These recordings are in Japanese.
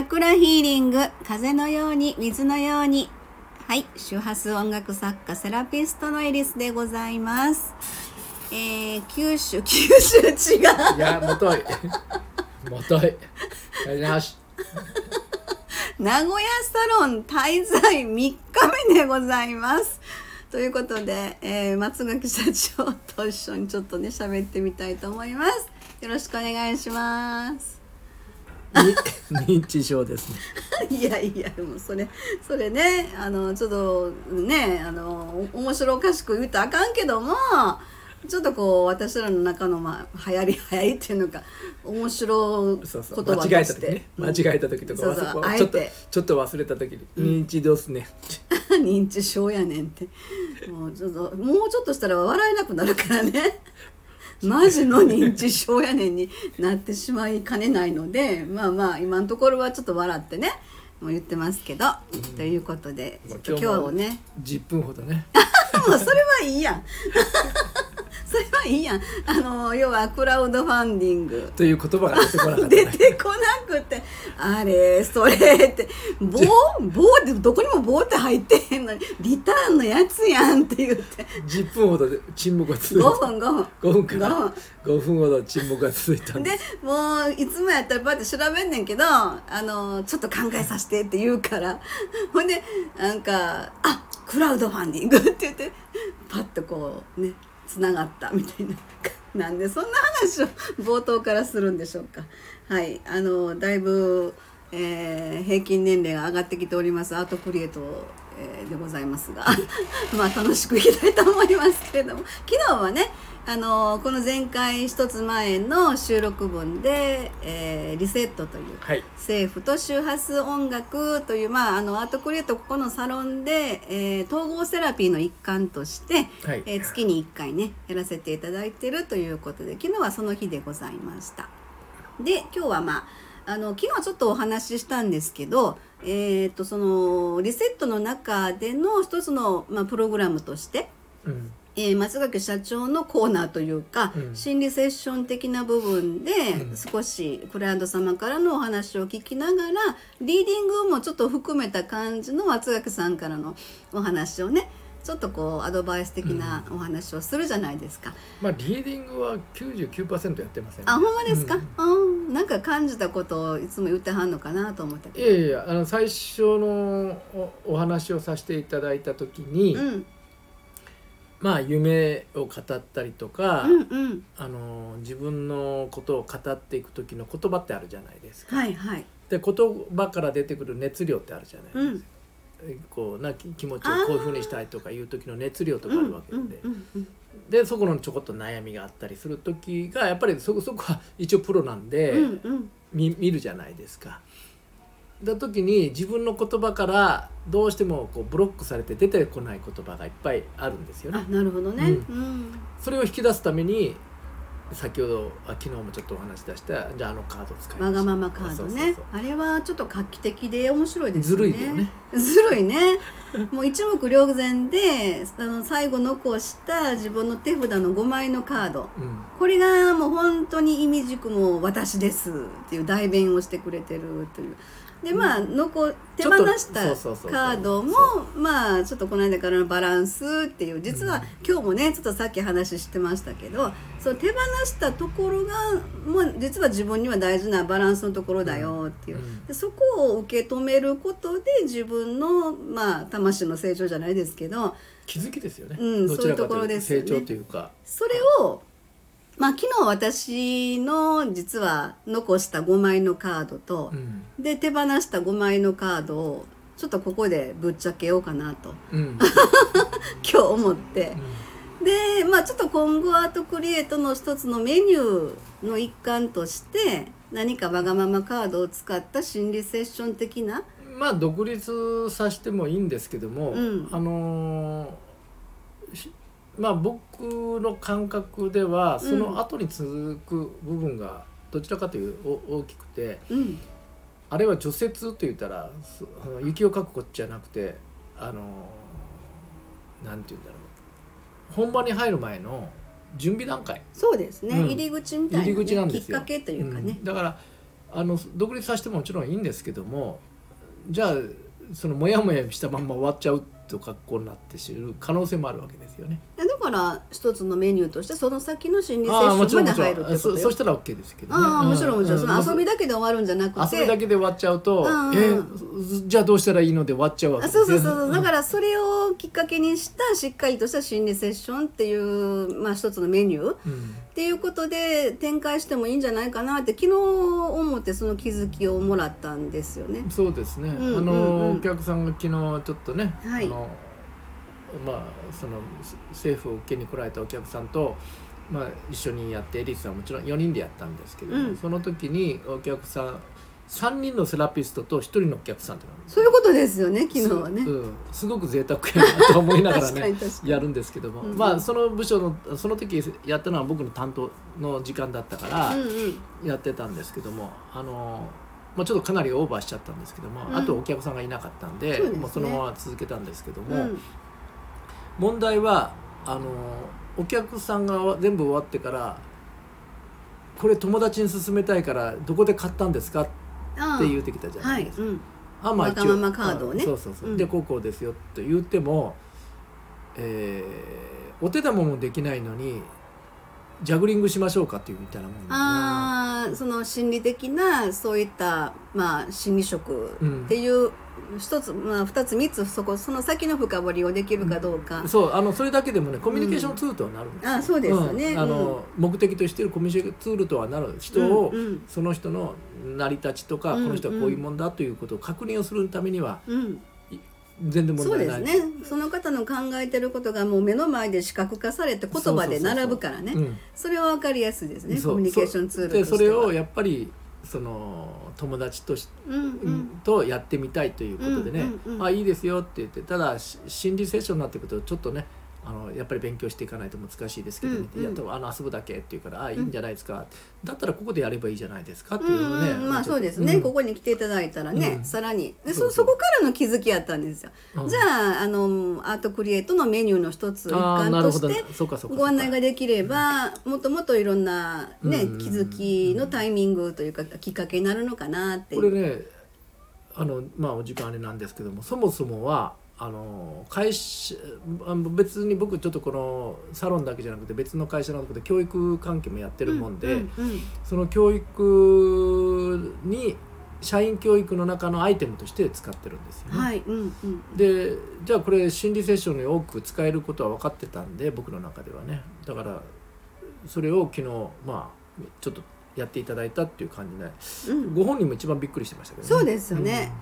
チャクラヒーリング、風のように水のように。はい、周波数音楽作家セラピストのエリスでございます。九州違う、いやもといやり直し名古屋サロン滞在3日目でございます。ということで、松垣社長と一緒にちょっとね喋ってみたいと思います。よろしくお願いします。認知症ですね。いやもうそれね、ちょっとね面白おかしく言うとあかんけども、ちょっとこう私らの中の、まあ、流行りっていうのか面白い言葉として間違えた時とか、うん、そうあえてちょっと忘れた時に認知どうすね認知症やねんって、もうちょっとしたら笑えなくなるからねマジの認知症やねんになってしまいかねないので、まあ今のところはちょっと笑ってねもう言ってますけど、うん、ということで今日をね10分ほどねもうそれはいいやんそれはいいやん。要はクラウドファンディングという言葉が出てこなくてあれそれって棒ってどこにも棒って入ってへんのにリターンのやつやんって言って10分ほどで沈黙が続いた。5分ほど沈黙が続いたんです。でもういつもやったらバッて調べんねんけど、ちょっと考えさせてって言うからほんでなんかクラウドファンディングって言ってパッとこうね繋がったみたいななんでそんな話を冒頭からするんでしょうか。はい、だいぶ、平均年齢が上がってきておりますアートクリエイト、でございますがまあ楽しくいきたいと思いますけれども、昨日はねこの前回一つ前の収録分で、リセットという、はい、政府と周波数音楽という、アートクリエイトここのサロンで、統合セラピーの一環として、はい、月に1回ねやらせていただいてるということで、昨日はその日でございました。で今日は昨日ちょっとお話ししたんですけど、そのリセットの中での一つの、プログラムとして、うん、松垣社長のコーナーというか、心理セッション的な部分で少しクライアント様からのお話を聞きながらリーディングもちょっと含めた感じの松垣さんからのお話をねちょっとこうアドバイス的なお話をするじゃないですか。リーディングは 99% やってません、ね、あ、ほんまですか、うん、なんか感じたことをいつも言ってはんのかなと思ったけど、いや最初の お話をさせていただいた時に、夢を語ったりとか、自分のことを語っていく時の言葉ってあるじゃないですか、はいはい、で言葉から出てくる熱量ってあるじゃないですか、こうな気持ちをこういう風にしたいとかいう時の熱量とかあるわけで、でそこのちょこっと悩みがあったりする時がやっぱりそこは一応プロなんで、見るじゃないですか。だ時に自分の言葉からどうしてもこうブロックされて出てこない言葉がいっぱいあるんですよね。あ、なるほどね、それを引き出すために先ほど昨日もちょっとお話し出したじゃあカード使いましょう、わがままカードね。そうあれはちょっと画期的で面白いですね。ずるいねもう一目瞭然で最後残した自分の手札の5枚のカード、これがもう本当に意味軸も私ですっていう代弁をしてくれてるというで、手放したカードもちょっとこの間からのバランスっていう、実は今日もねちょっとさっき話してましたけど、その手放したところがもう実は自分には大事なバランスのところだよっていう、でそこを受け止めることで自分の魂の成長じゃないですけど気づきですよね、どちらかというと成長というか、それを昨日私の実は残した5枚のカードと、で手放した5枚のカードをちょっとここでぶっちゃけようかなと、今日思って、でちょっと今後アートクリエイトの一つのメニューの一環として何かわがままカードを使った心理セッション的な、独立させてもいいんですけども、僕の感覚ではその後に続く部分がどちらかというと大きくて、あれは除雪と言ったら雪をかくこっちじゃなくてなんて言うんだろう、本番に入る前の準備段階、そうですね、入り口みたいな、ね、入り口なんですよ、きっかけというかね、だから独立させてももちろんいいんですけども、じゃあそのモヤモヤしたまんま終わっちゃうと格好になって知る可能性もあるわけですよね。だから一つのメニューとしてその先の心理セッションまで入るってことよ。 そしたら OK ですけどね。ああ、もちろんもちろん、その遊びだけで終わるんじゃなくて、遊びだけで終わっちゃうと、じゃあどうしたらいいので終わっちゃうわけですよ。そうだからそれをきっかけにしたしっかりとした心理セッションっていう、まあ、一つのメニュー、っていうことで展開してもいいんじゃないかなって昨日思って、その気づきをもらったんですよね。そうですね、お客さんが昨日ちょっとね、はい、その政府を受けに来られたお客さんと、一緒にやって、エリスさんはもちろん4人でやったんですけど、その時にお客さん3人のセラピストと1人のお客さんとか、そういうことですよね。昨日はね、すごく贅沢やなと思いながらねやるんですけども、その部署のその時やったのは僕の担当の時間だったからやってたんですけども、ちょっとかなりオーバーしちゃったんですけども、あとお客さんがいなかったんで、そのまま続けたんですけども、問題はお客さんが全部終わってから、これ友達に勧めたいからどこで買ったんですかって言ってきたじゃないですか。わがままカードをね、でこうこうですよって言っても、お手玉もできないのにジャグリングしましょうかっていうみたいなもんね。その心理的なそういった、心理職っていう一つ、二つ三つ、その先の深掘りをできるかどうか、それだけでもねコミュニケーションツールとはなるんですよ。そうですよね、目的としているコミュニケーションツールとはなる、人を、その人の成り立ちとか、この人はこういうもんだということを確認をするためには、全然問題ない。そうですね、その方の考えてることがもう目の前で視覚化されて言葉で並ぶからね、それは分かりやすいですね、コミュニケーションツールとしては。それをやっぱりその友達とし、とやってみたいということでね、いいですよって言って、ただ心理セッションになってくるとちょっとね、やっぱり勉強していかないと難しいですけど、遊ぶだけって言うから、いいんじゃないですか、だったらここでやればいいじゃないですかっていうのね、そうですね、ここに来ていただいたらね、さらにで そこからの気づきやったんですよ。じゃあアートクリエイトのメニューの一つ一環としてご案内ができれば、もっともっといろんな、気づきのタイミングというか、きっかけになるのかなっていう。これね、お時間あれなんですけども、そもそもは別に僕ちょっとこのサロンだけじゃなくて別の会社のところで教育関係もやってるもんで、その教育に社員教育の中のアイテムとして使ってるんですよね。でじゃあこれ心理セッションに多く使えることは分かってたんで、僕の中ではね、だからそれを昨日ちょっとやっていただいたっていう感じで、ご本人も一番びっくりしてましたけどね。そうですよね、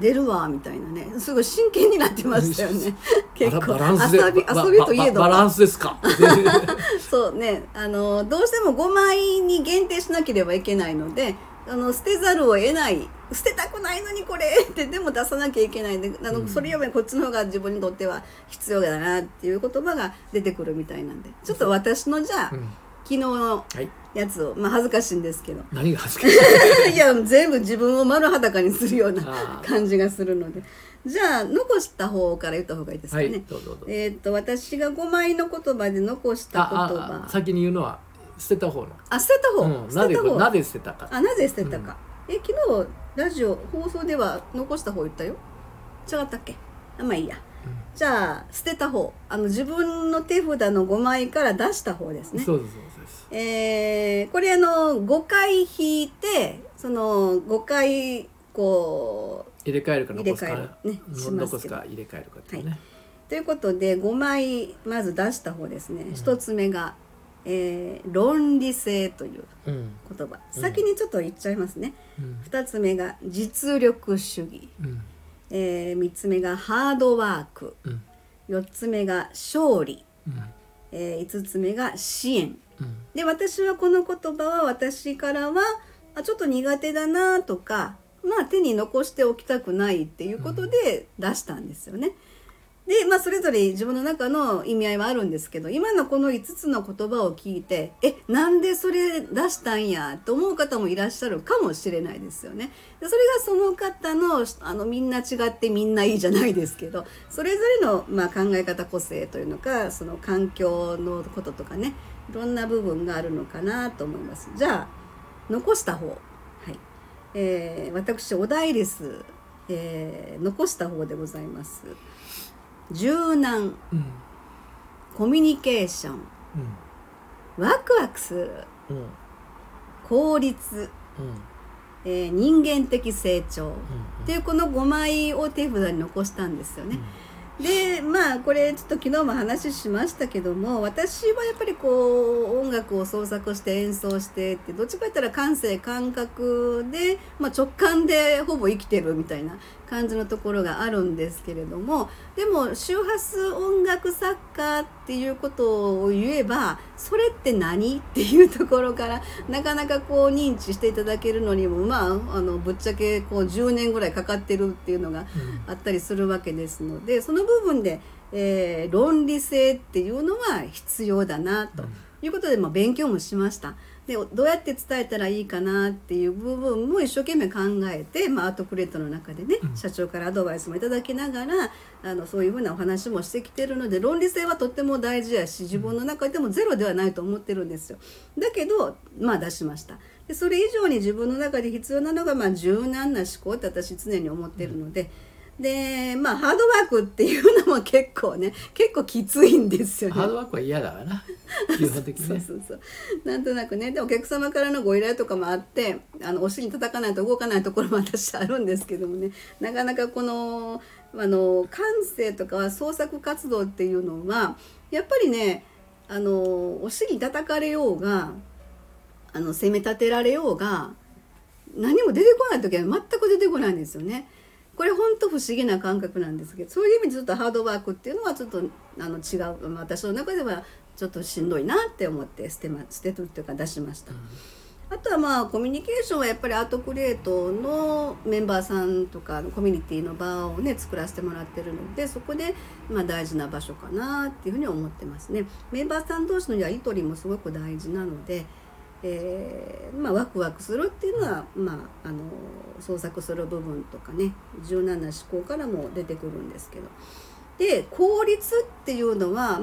出るわみたいなね、すごい真剣になってましたよね結構遊びといえどバランスですかそうね、どうしても5枚に限定しなければいけないので、捨てざるを得ない、捨てたくないのにこれってでも出さなきゃいけないんで、それよりこっちの方が自分にとっては必要だなっていう言葉が出てくるみたいなんで、ちょっと私のじゃあ、昨日のやつを、恥ずかしいんですけど。何が恥ずかしい？いや全部自分を丸裸にするような感じがするので、じゃあ残した方から言った方がいいですかね。はい、どうぞどうぞ。私が5枚の言葉で残した言葉。先に言うのは捨てた方の。捨てた方。なぜ捨てたか。なぜ捨てたか。昨日ラジオ放送では残した方言ったよ。違ったっけ？いいや。じゃあ捨てた方、自分の手札の5枚から出した方ですね。そうですそうです。これ5回引いて、その5回こう入れ替えるか残すか、残すか入れ替えるかっていうね、ということで5枚まず出した方ですね。1つ目が、論理性という言葉、先にちょっと言っちゃいますね。2つ目が実力主義、3つ目がハードワーク、4つ目が勝利、5つ目が支援で、私はこの言葉は私からはちょっと苦手だなとか、手に残しておきたくないっていうことで出したんですよね。でそれぞれ自分の中の意味合いはあるんですけど、今のこの5つの言葉を聞いてなんでそれ出したんやと思う方もいらっしゃるかもしれないですよね。でそれがその方のみんな違ってみんないいじゃないですけど、それぞれの、考え方、個性というのか、その環境のこととかね、いろんな部分があるのかなと思います。じゃあ残した方、私お題です、残した方でございます。柔軟、コミュニケーション、ワクワクする、効率、人間的成長、っていうこの5枚を手札に残したんですよね、でまあこれちょっと昨日も話しましたけども、私はやっぱりこう音楽を創作して演奏してってどっちか言ったら感性感覚で、直感でほぼ生きてるみたいな感じのところがあるんですけれども、でも周波数音楽作家っていうことを言えばそれって何っていうところからなかなかこう認知していただけるのにもぶっちゃけこう10年ぐらいかかってるっていうのがあったりするわけですので、その部分で、論理性っていうのは必要だなということで、勉強もしました。でどうやって伝えたらいいかなっていう部分も一生懸命考えて、アートクレートの中でね、社長からアドバイスもいただきながらそういうふうなお話もしてきてるので、論理性はとっても大事やし自分の中でもゼロではないと思ってるんですよ。だけど出しました。でそれ以上に自分の中で必要なのが、柔軟な思考って私常に思ってるので、でハードワークっていうのも結構きついんですよね。ハードワークは嫌だわな基本的にねそうなんとなくね。でお客様からのご依頼とかもあって、お尻叩かないと動かないところも私あるんですけどもね、なかなかこの感性とか創作活動っていうのはやっぱりね、お尻叩かれようが責め立てられようが何も出てこない時は全く出てこないんですよね。これ本当不思議な感覚なんですけど、そういう意味でちょっとハードワークっていうのはちょっと違う、私の中ではちょっとしんどいなって思って捨てるっていうか出しました、あとはコミュニケーションはやっぱりアートクリエイトのメンバーさんとかのコミュニティの場をね作らせてもらってるので、そこで大事な場所かなっていうふうに思ってますね。メンバーさん同士のやり取りもすごく大事なので、ワクワクするっていうのは、創作する部分とかね、柔軟な思考からも出てくるんですけど、で効率っていうのは、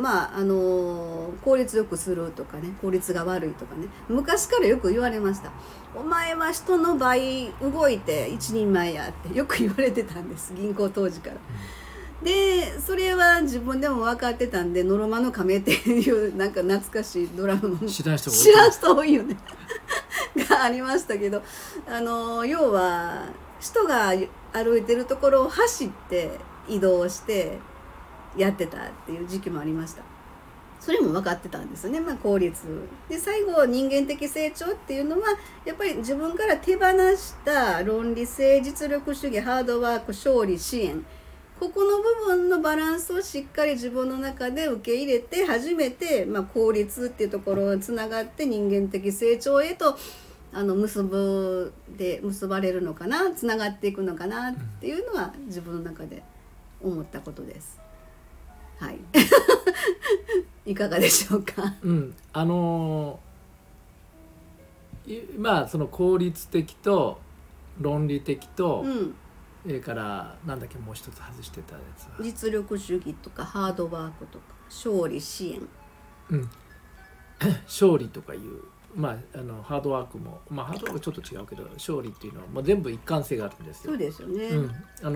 効率よくするとかね、効率が悪いとかね、昔からよく言われました。お前は人の倍動いて一人前やってよく言われてたんです、銀行当時から。でそれは自分でも分かってたんで、ノロマの亀っていうなんか懐かしいドラマも知らん人多いよねがありましたけど、要は人が歩いてるところを走って移動してやってたっていう時期もありました。それも分かってたんですよね、効率で。最後人間的成長っていうのはやっぱり自分から手放した論理性、実力主義、ハードワーク、勝利、支援、ここの部分のバランスをしっかり自分の中で受け入れて初めて、効率っていうところにつながって人間的成長へと結ばれるのかな、つながっていくのかなっていうのは自分の中で思ったことです。はい、いかがでしょうか。その効率的と論理的と、からなんだっけ、もう一つ外してたやつは実力主義とかハードワークとか勝利、支援、勝利とかいう、ハードワークも、ハードワークちょっと違うけど勝利っていうのは、全部一貫性があるんですよ。そうですよね、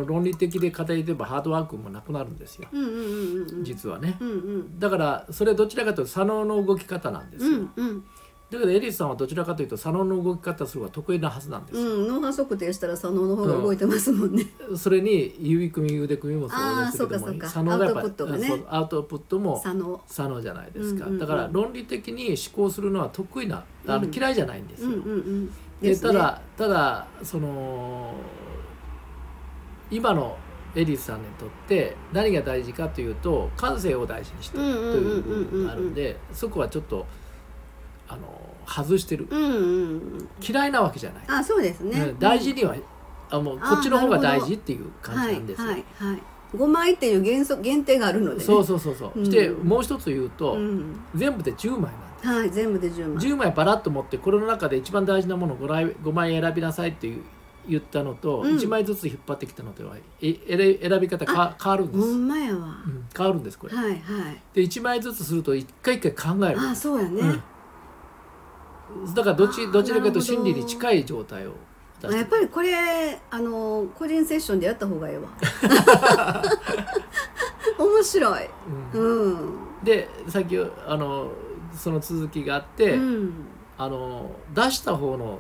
論理的で偏ればハードワークもなくなるんですよ、実はね、だからそれどちらかというと左脳の動き方なんですよ、だけどエリスさんはどちらかというと左脳の動き方するのが得意なはずなんですよ、脳波測定したら左脳の方が動いてますもんね、それに指組み腕組みもそうですけども、左脳がやっぱアウトプットがね、アウトプットも左脳じゃないですか、だから論理的に思考するのは得意な、嫌いじゃないんですよ、ただその今のエリスさんにとって何が大事かというと感性を大事にしているという部分があるんで、そこはちょっと外してる、嫌いなわけじゃない。あ、そうですね、大事には、もうこっちの方が大事っていう感じなんですよ、5枚っていう限定があるので、ね、そう、してもう一つ言うと、全部で10枚なんです、全部で10枚バラッと持って、これの中で一番大事なものを5枚選びなさいっていう言ったのと、1枚ずつ引っ張ってきたのでは選び方変わるんです。ほんまやわ、変わるんですこれ、で1枚ずつすると一回考える。あ、そうやね、だからどちらかと心理に近い状態をやっぱりこれ個人セッションでやった方がいいわ面白い、うんうん、でさっきその続きがあって、うん、出した方の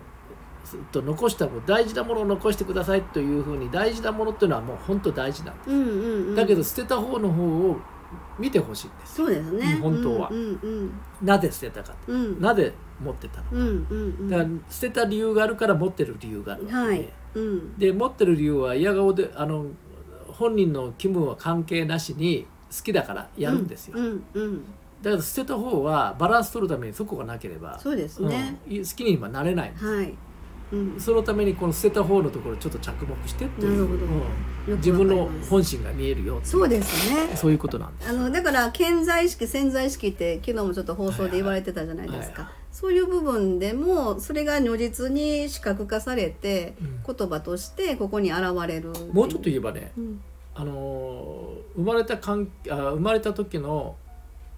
と残したも大事なものを残してくださいというふうに、大事なものっていうのはもう本当大事なんです、うんうんうん、だけど捨てた方の方を見てほしいんです。そうですね、本当は、うんうんうん、なぜ捨てたか、うん、なぜ持ってたのか、うんうんうん、だから捨てた理由があるから持ってる理由があるわけで、はいうん、で持ってる理由は嫌顔で本人の気分は関係なしに好きだからやるんですよ、うんうんうん、だから捨てた方はバランス取るためにそこがなければそうです、ねうん、好きにはなれないんです、はいうん、そのためにこの捨てた方のところちょっと着目してっていう、うん、自分の本心が見えるよっていう、そうですね、そういうことなんです。だから顕在意識潜在意識って昨日もちょっと放送で言われてたじゃないですか、はいはい、そういう部分でもそれが如実に視覚化されて、うん、言葉としてここに現れる。もうちょっと言えばね、うん、生まれた時の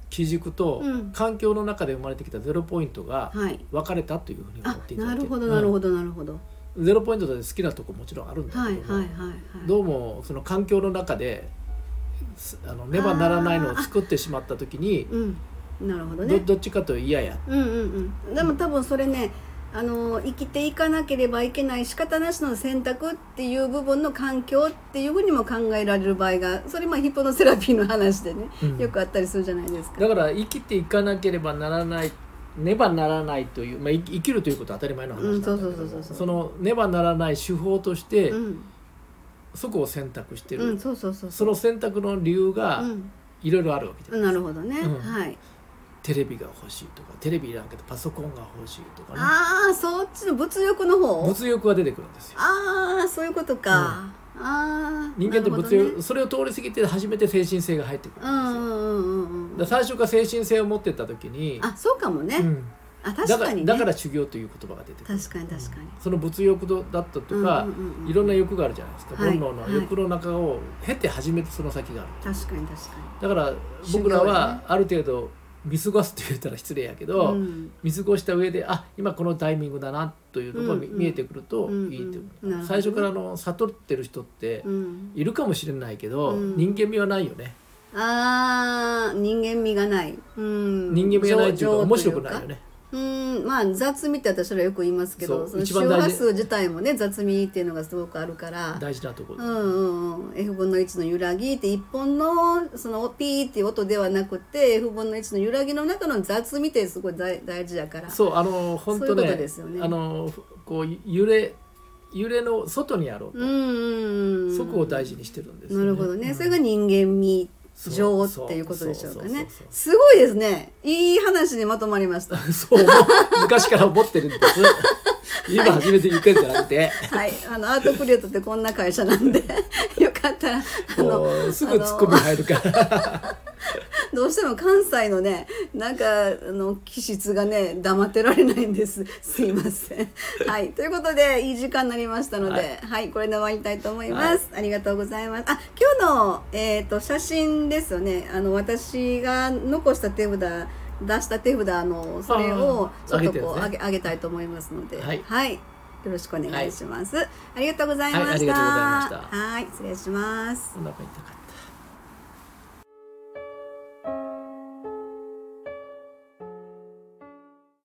基軸と環境の中で生まれてきたゼロポイントが分かれたというふうに思っていただいて、はい、なるほどなるほど。ゼロポイントで好きなとこもちろんあるんだけども、はいはいはいはい、どうもその環境の中でねばならないのを作ってしまった時に、うん、なるほどね、どっちかというと嫌や、うんうんうん、でも多分それね生きていかなければいけない仕方なしの選択っていう部分の環境っていうふうにも考えられる場合が、それヒプノセラピーの話でね、うん、よくあったりするじゃないですか。だから生きていかなければならないねばならないという、まあ、生きるということは当たり前の話なんだけど、そのねばならない手法として、うん、そこを選択してる、うん、その選択の理由がいろいろあるわけじゃないですか、うん、なるほどね、うん、はい、テレビが欲しいとか、テレビいらんけどパソコンが欲しいとかね。ああ、そっちの物欲の方、物欲が出てくるんですよ。ああ、そういうことか、うん、ああ、人間って物欲、ね、それを通り過ぎて初めて精神性が入ってくるんですよ、うんうんうんうん、だ最初から精神性を持ってった時に、あ、そうかもね、うん、あ、確かにね、だから修行という言葉が出てくる。確かに確かに、うん、その物欲だったとか、うんうんうんうん、いろんな欲があるじゃないですか、はい、煩悩の欲の中を経て初めてその先がある、はい、確かに確かに。だから僕らはある程度見過ごすと言ったら失礼やけど、うん、見過ごした上で、あ、今このタイミングだなというのが見えてくるといいという、うんうん、最初から悟ってる人っているかもしれないけど、うん、人間味はないよね。あ、人間味がない、うん、人間味がないというか面白くないよね。うん、まあ雑味って私らよく言いますけど、その周波数自体もね雑味っていうのがすごくあるから大事なところ、うんうんうん、F 分の1の揺らぎって1本のそのピーっていう音ではなくて F 分の1の揺らぎの中の雑味ってすごい大事だから、そう本当ね、そういうことですよね。こう揺れの外にあろうと、うん、そこを大事にしてるんですよね。なるほどね、うん、それが人間味情っていうことでしょうかね。すごいですね、いい話にまとまりましたそう昔から思ってるんです今初めて言ってるんじゃなくて、はい、アートクリエイトってこんな会社なんでよかったらすぐツッコミ入るからどうしても関西のねなんか気質がね黙ってられないんです、すいませんはい、ということでいい時間になりましたので、はい、はい、これで終わりたいと思います、はい、ありがとうございます。あ、今日の、写真ですよね、私が残した手札出した手札それをちょっとこうあげたいと思いますので、はい、はい、よろしくお願いします、はい、ありがとうございました。はい、失礼します。お腹痛かった。